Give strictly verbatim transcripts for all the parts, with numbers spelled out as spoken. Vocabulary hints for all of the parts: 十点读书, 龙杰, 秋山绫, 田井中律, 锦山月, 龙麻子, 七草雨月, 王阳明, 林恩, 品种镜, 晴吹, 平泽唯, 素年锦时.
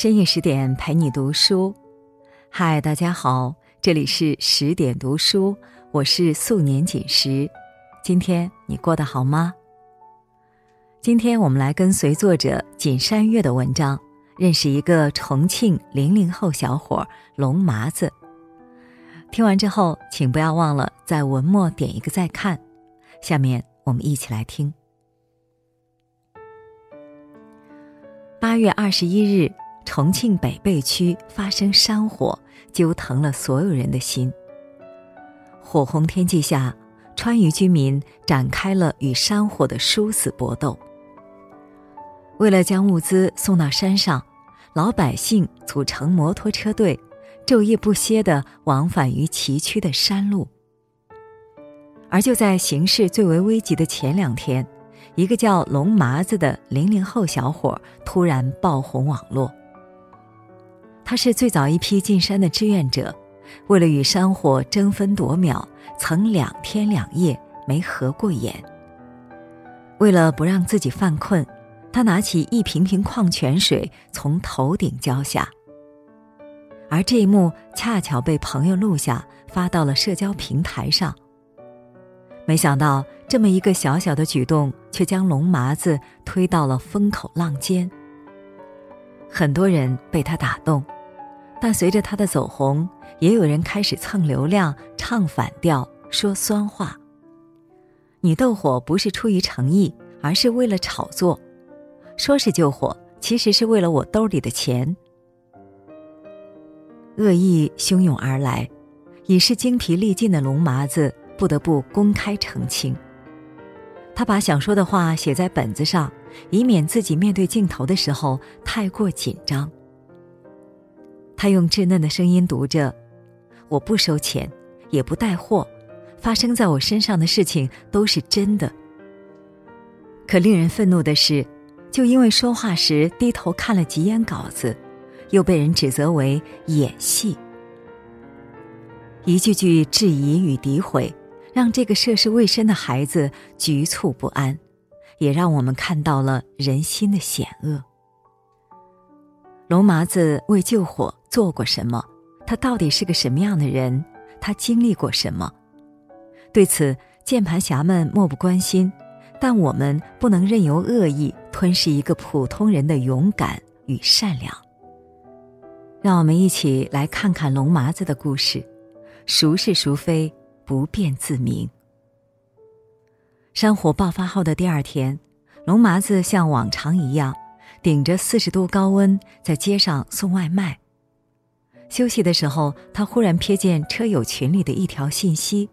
深夜十点陪你读书。嗨，大家好，这里是十点读书，我是素年锦时。今天你过得好吗？今天我们来跟随作者锦山月的文章，认识一个重庆零零后小伙龙麻子。听完之后，请不要忘了在文末点一个再看。下面我们一起来听。八月二十一日，重庆北碚区发生山火，揪疼了所有人的心。火红天际下，川渝居民展开了与山火的殊死搏斗。为了将物资送到山上，老百姓组成摩托车队，昼夜不歇地往返于崎岖的山路。而就在形势最为危急的前两天，一个叫龙麻子的零零后小伙突然爆红网络。他是最早一批进山的志愿者，为了与山火争分夺秒，曾两天两夜没合过眼。为了不让自己犯困，他拿起一瓶瓶矿泉水从头顶浇下。而这一幕恰巧被朋友录下，发到了社交平台上。没想到这么一个小小的举动，却将龙麻子推到了风口浪尖。很多人被他打动，但随着他的走红，也有人开始蹭流量，唱反调，说酸话。你斗火不是出于诚意，而是为了炒作，说是救火，其实是为了我兜里的钱。恶意汹涌而来，已是精疲力尽的龙麻子不得不公开澄清。他把想说的话写在本子上，以免自己面对镜头的时候太过紧张。他用稚嫩的声音读着：我不收钱，也不带货，发生在我身上的事情都是真的。可令人愤怒的是，就因为说话时低头看了几眼稿子，又被人指责为演戏。一句句质疑与诋毁，让这个涉世未深的孩子局促不安，也让我们看到了人心的险恶。龙麻子为救火做过什么？他到底是个什么样的人？他经历过什么？对此，键盘侠们漠不关心，但我们不能任由恶意吞噬一个普通人的勇敢与善良。让我们一起来看看龙麻子的故事，孰是孰非，不辩自明。山火爆发后的第二天，龙麻子像往常一样，顶着四十度高温在街上送外卖。休息的时候，他忽然瞥见车友群里的一条信息：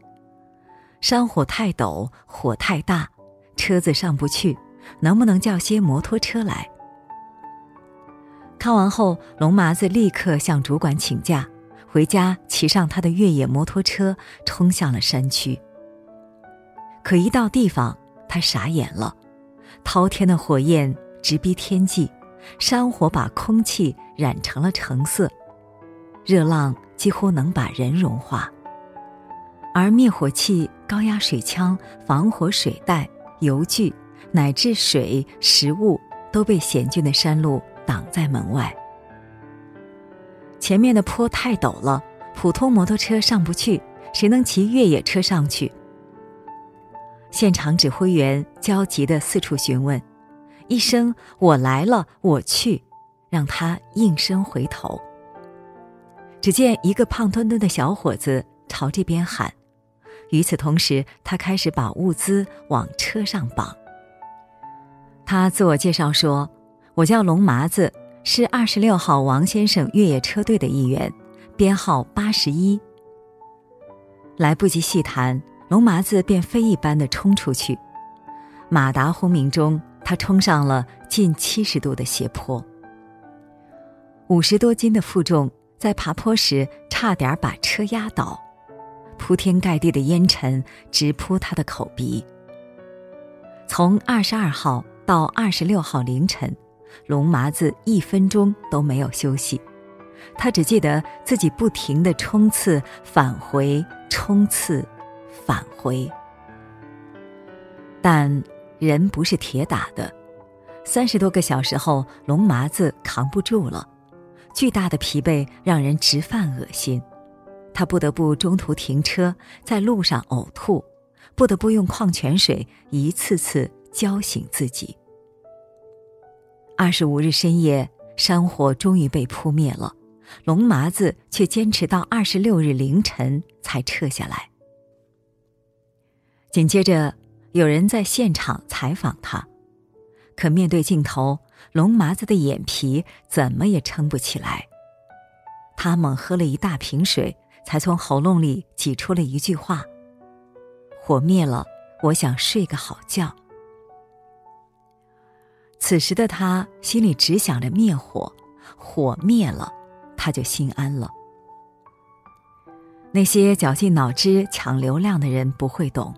山火太陡，火太大，车子上不去，能不能叫些摩托车来？看完后，龙麻子立刻向主管请假，回家骑上他的越野摩托车，冲向了山区。可一到地方，他傻眼了，滔天的火焰直逼天际，山火把空气染成了橙色，热浪几乎能把人融化。而灭火器、高压水枪、防火水袋、油具，乃至水、食物都被险峻的山路挡在门外。前面的坡太陡了，普通摩托车上不去，谁能骑越野车上去？现场指挥员焦急地四处询问，一声“我来了，我去”，让他应声回头。只见一个胖墩墩的小伙子朝这边喊，与此同时，他开始把物资往车上绑。他自我介绍说：“我叫龙麻子，是二十六号王先生越野车队的一员，编号八十一。”来不及细谈，龙麻子便飞一般地冲出去，马达轰鸣中，他冲上了近七十度的斜坡。五十多斤的负重，在爬坡时差点把车压倒，铺天盖地的烟尘直扑他的口鼻。从二十二号到二十六号凌晨，龙麻子一分钟都没有休息，他只记得自己不停地冲刺、返回、冲刺、返回。但人不是铁打的，三十多个小时后，龙麻子扛不住了，巨大的疲惫让人直犯恶心，他不得不中途停车，在路上呕吐，不得不用矿泉水一次次浇醒自己。二十五日深夜，山火终于被扑灭了，龙麻子却坚持到二十六日凌晨才撤下来。紧接着有人在现场采访他，可面对镜头，龙麻子的眼皮怎么也撑不起来。他猛喝了一大瓶水，才从喉咙里挤出了一句话：火灭了，我想睡个好觉。此时的他心里只想着灭火，火灭了，他就心安了。那些绞尽脑汁抢流量的人不会懂，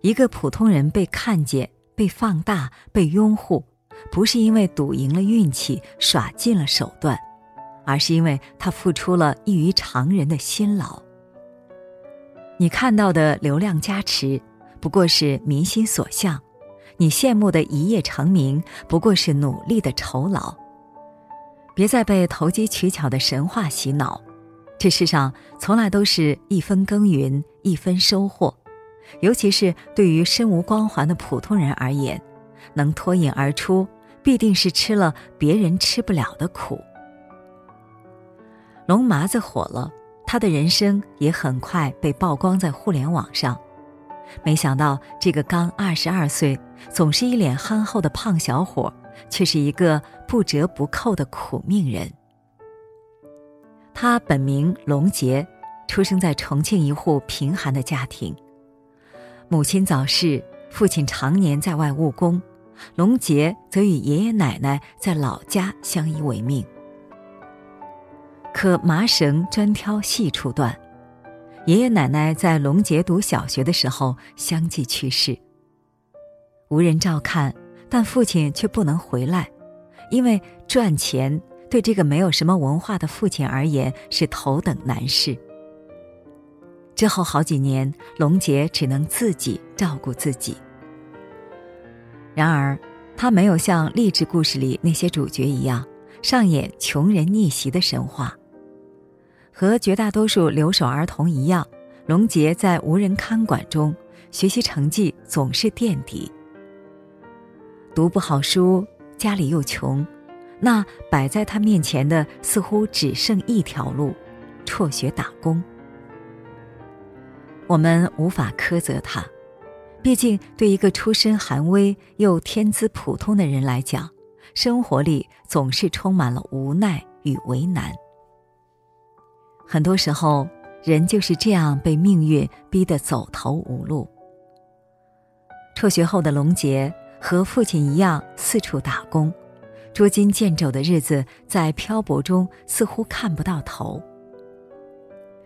一个普通人被看见、被放大、被拥护，不是因为赌赢了运气、耍尽了手段，而是因为他付出了异于常人的辛劳。你看到的流量加持，不过是民心所向，你羡慕的一夜成名，不过是努力的酬劳。别再被投机取巧的神话洗脑，这世上从来都是一分耕耘一分收获，尤其是对于身无光环的普通人而言，能脱颖而出必定是吃了别人吃不了的苦。龙麻子火了，他的人生也很快被曝光在互联网上。没想到这个刚二十二岁总是一脸憨厚的胖小伙，却是一个不折不扣的苦命人。他本名龙杰，出生在重庆一户贫寒的家庭，母亲早逝，父亲常年在外务工，龙杰则与爷爷奶奶在老家相依为命。可麻绳专挑细处断，爷爷奶奶在龙杰读小学的时候相继去世，无人照看，但父亲却不能回来，因为赚钱对这个没有什么文化的父亲而言是头等难事。之后好几年，龙杰只能自己照顾自己。然而他没有像励志故事里那些主角一样上演穷人逆袭的神话，和绝大多数留守儿童一样，龙杰在无人看管中学习成绩总是垫底，读不好书，家里又穷，那摆在他面前的似乎只剩一条路，辍学打工。我们无法苛责他，毕竟对一个出身寒微又天资普通的人来讲，生活里总是充满了无奈与为难。很多时候，人就是这样被命运逼得走投无路。辍学后的龙杰和父亲一样四处打工，捉襟见肘的日子在漂泊中似乎看不到头。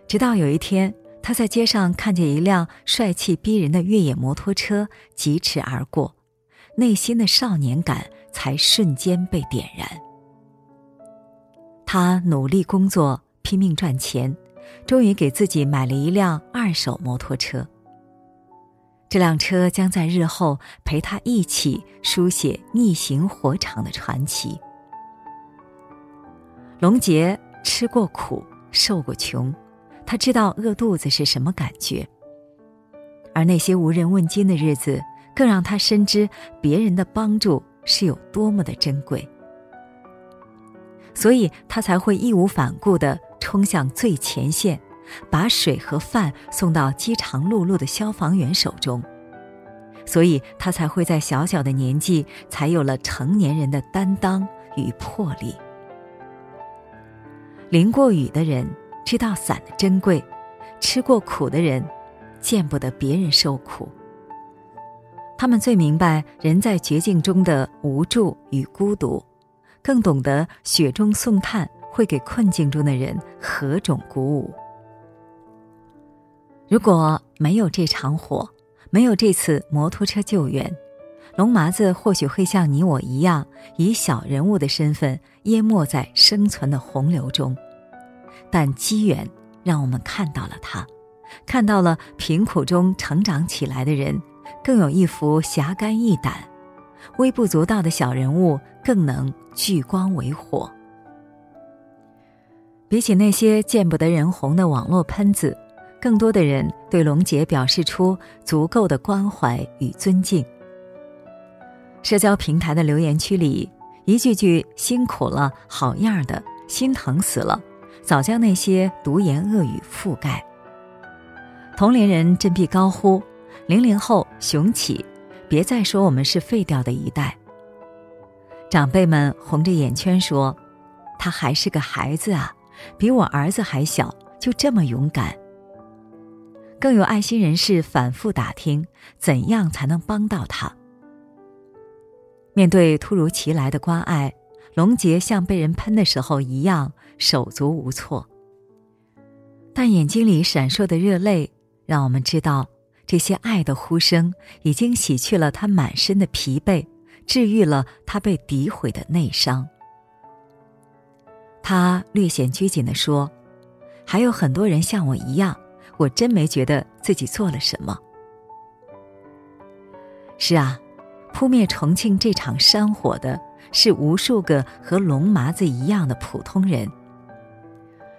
直到有一天，他在街上看见一辆帅气逼人的越野摩托车疾驰而过，内心的少年感才瞬间被点燃。他努力工作，拼命赚钱，终于给自己买了一辆二手摩托车。这辆车将在日后陪他一起书写逆行火场的传奇。龙杰吃过苦，受过穷，他知道饿肚子是什么感觉，而那些无人问津的日子更让他深知别人的帮助是有多么的珍贵，所以他才会义无反顾地冲向最前线，把水和饭送到饥肠辘辘的消防员手中，所以他才会在小小的年纪才有了成年人的担当与魄力。淋过雨的人知道伞的珍贵，吃过苦的人见不得别人受苦，他们最明白人在绝境中的无助与孤独，更懂得雪中送炭会给困境中的人何种鼓舞。如果没有这场火，没有这次摩托车救援，龙麻子或许会像你我一样，以小人物的身份淹没在生存的洪流中。但机缘让我们看到了他，看到了贫苦中成长起来的人更有一副侠肝义胆，微不足道的小人物更能聚光为火。比起那些见不得人红的网络喷子，更多的人对龙姐表示出足够的关怀与尊敬。社交平台的留言区里，一句句辛苦了、好样的、心疼死了，早将那些毒言恶语覆盖。同龄人振臂高呼，零零后雄起，别再说我们是废掉的一代。长辈们红着眼圈说，他还是个孩子啊，比我儿子还小，就这么勇敢。更有爱心人士反复打听，怎样才能帮到他。面对突如其来的关爱，龙杰像被人喷的时候一样手足无措，但眼睛里闪烁的热泪让我们知道，这些爱的呼声已经洗去了他满身的疲惫，治愈了他被诋毁的内伤。他略显拘谨地说，还有很多人像我一样，我真没觉得自己做了什么。是啊，扑灭重庆这场山火的是无数个和龙麻子一样的普通人。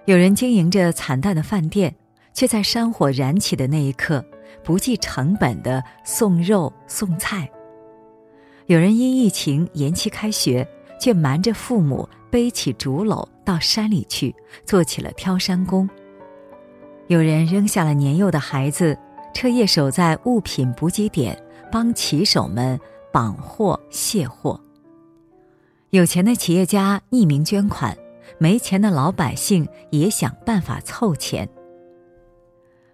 有人经营着惨淡的饭店，却在山火燃起的那一刻不计成本地送肉送菜。有人因疫情延期开学，却瞒着父母背起竹篓到山里去做起了挑山工。有人扔下了年幼的孩子，彻夜守在物品补给点，帮骑手们绑货卸货。有钱的企业家匿名捐款，没钱的老百姓也想办法凑钱。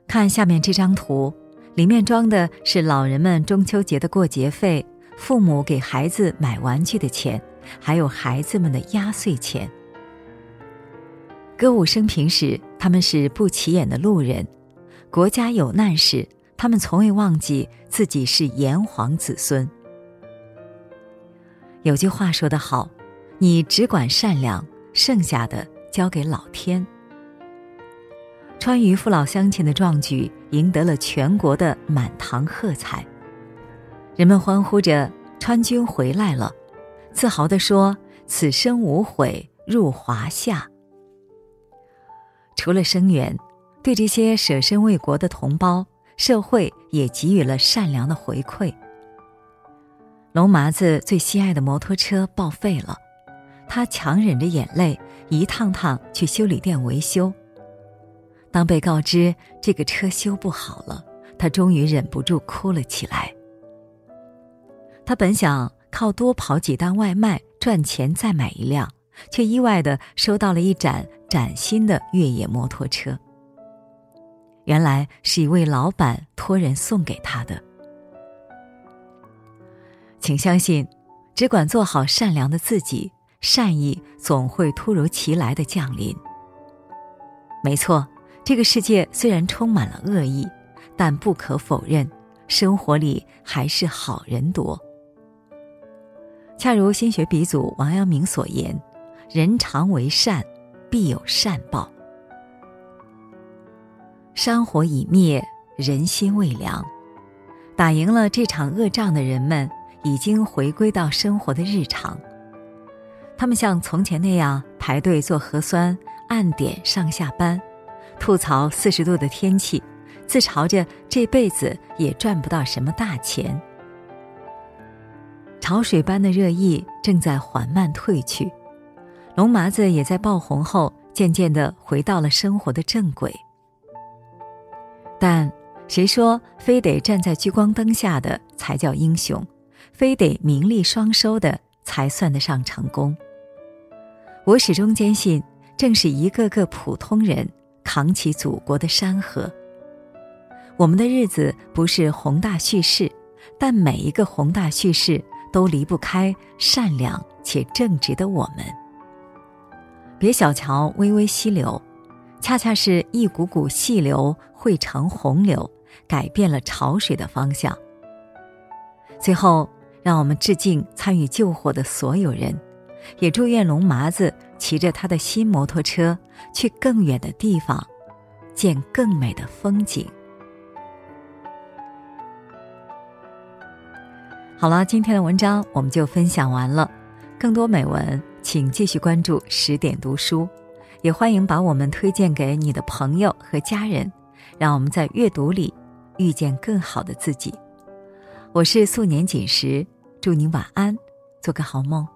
看下面这张图，里面装的是老人们中秋节的过节费，父母给孩子买玩具的钱，还有孩子们的压岁钱。歌舞升平时，他们是不起眼的路人；国家有难时，他们从未忘记自己是炎黄子孙。有句话说得好，你只管善良，剩下的交给老天。川渝父老乡亲的壮举赢得了全国的满堂喝彩，人们欢呼着川军回来了，自豪地说此生无悔入华夏。除了声援，对这些舍身为国的同胞，社会也给予了善良的回馈。龙麻子最心爱的摩托车报废了，他强忍着眼泪一趟趟去修理店维修。当被告知这个车修不好了，他终于忍不住哭了起来。他本想靠多跑几单外卖赚钱再买一辆，却意外地收到了一盏崭新的越野摩托车。原来是一位老板托人送给他的。请相信，只管做好善良的自己，善意总会突如其来的降临。没错，这个世界虽然充满了恶意，但不可否认，生活里还是好人多。恰如心学鼻祖王阳明所言，人常为善，必有善报。山火已灭，人心未凉。打赢了这场恶仗的人们，已经回归到生活的日常。他们像从前那样排队做核酸，按点上下班，吐槽四十度的天气，自嘲着这辈子也赚不到什么大钱。潮水般的热议正在缓慢退去，龙麻子也在爆红后渐渐地回到了生活的正轨。但谁说非得站在聚光灯下的才叫英雄，非得名利双收的才算得上成功？我始终坚信，正是一个个普通人扛起祖国的山河。我们的日子不是宏大叙事，但每一个宏大叙事都离不开善良且正直的我们。别小瞧微微溪流，恰恰是一股股细流汇成洪流，改变了潮水的方向。最后，让我们致敬参与救火的所有人，也祝愿龙麻子骑着他的新摩托车去更远的地方，见更美的风景。好了，今天的文章我们就分享完了，更多美文请继续关注十点读书，也欢迎把我们推荐给你的朋友和家人，让我们在阅读里遇见更好的自己。我是素年锦时，祝你晚安，做个好梦。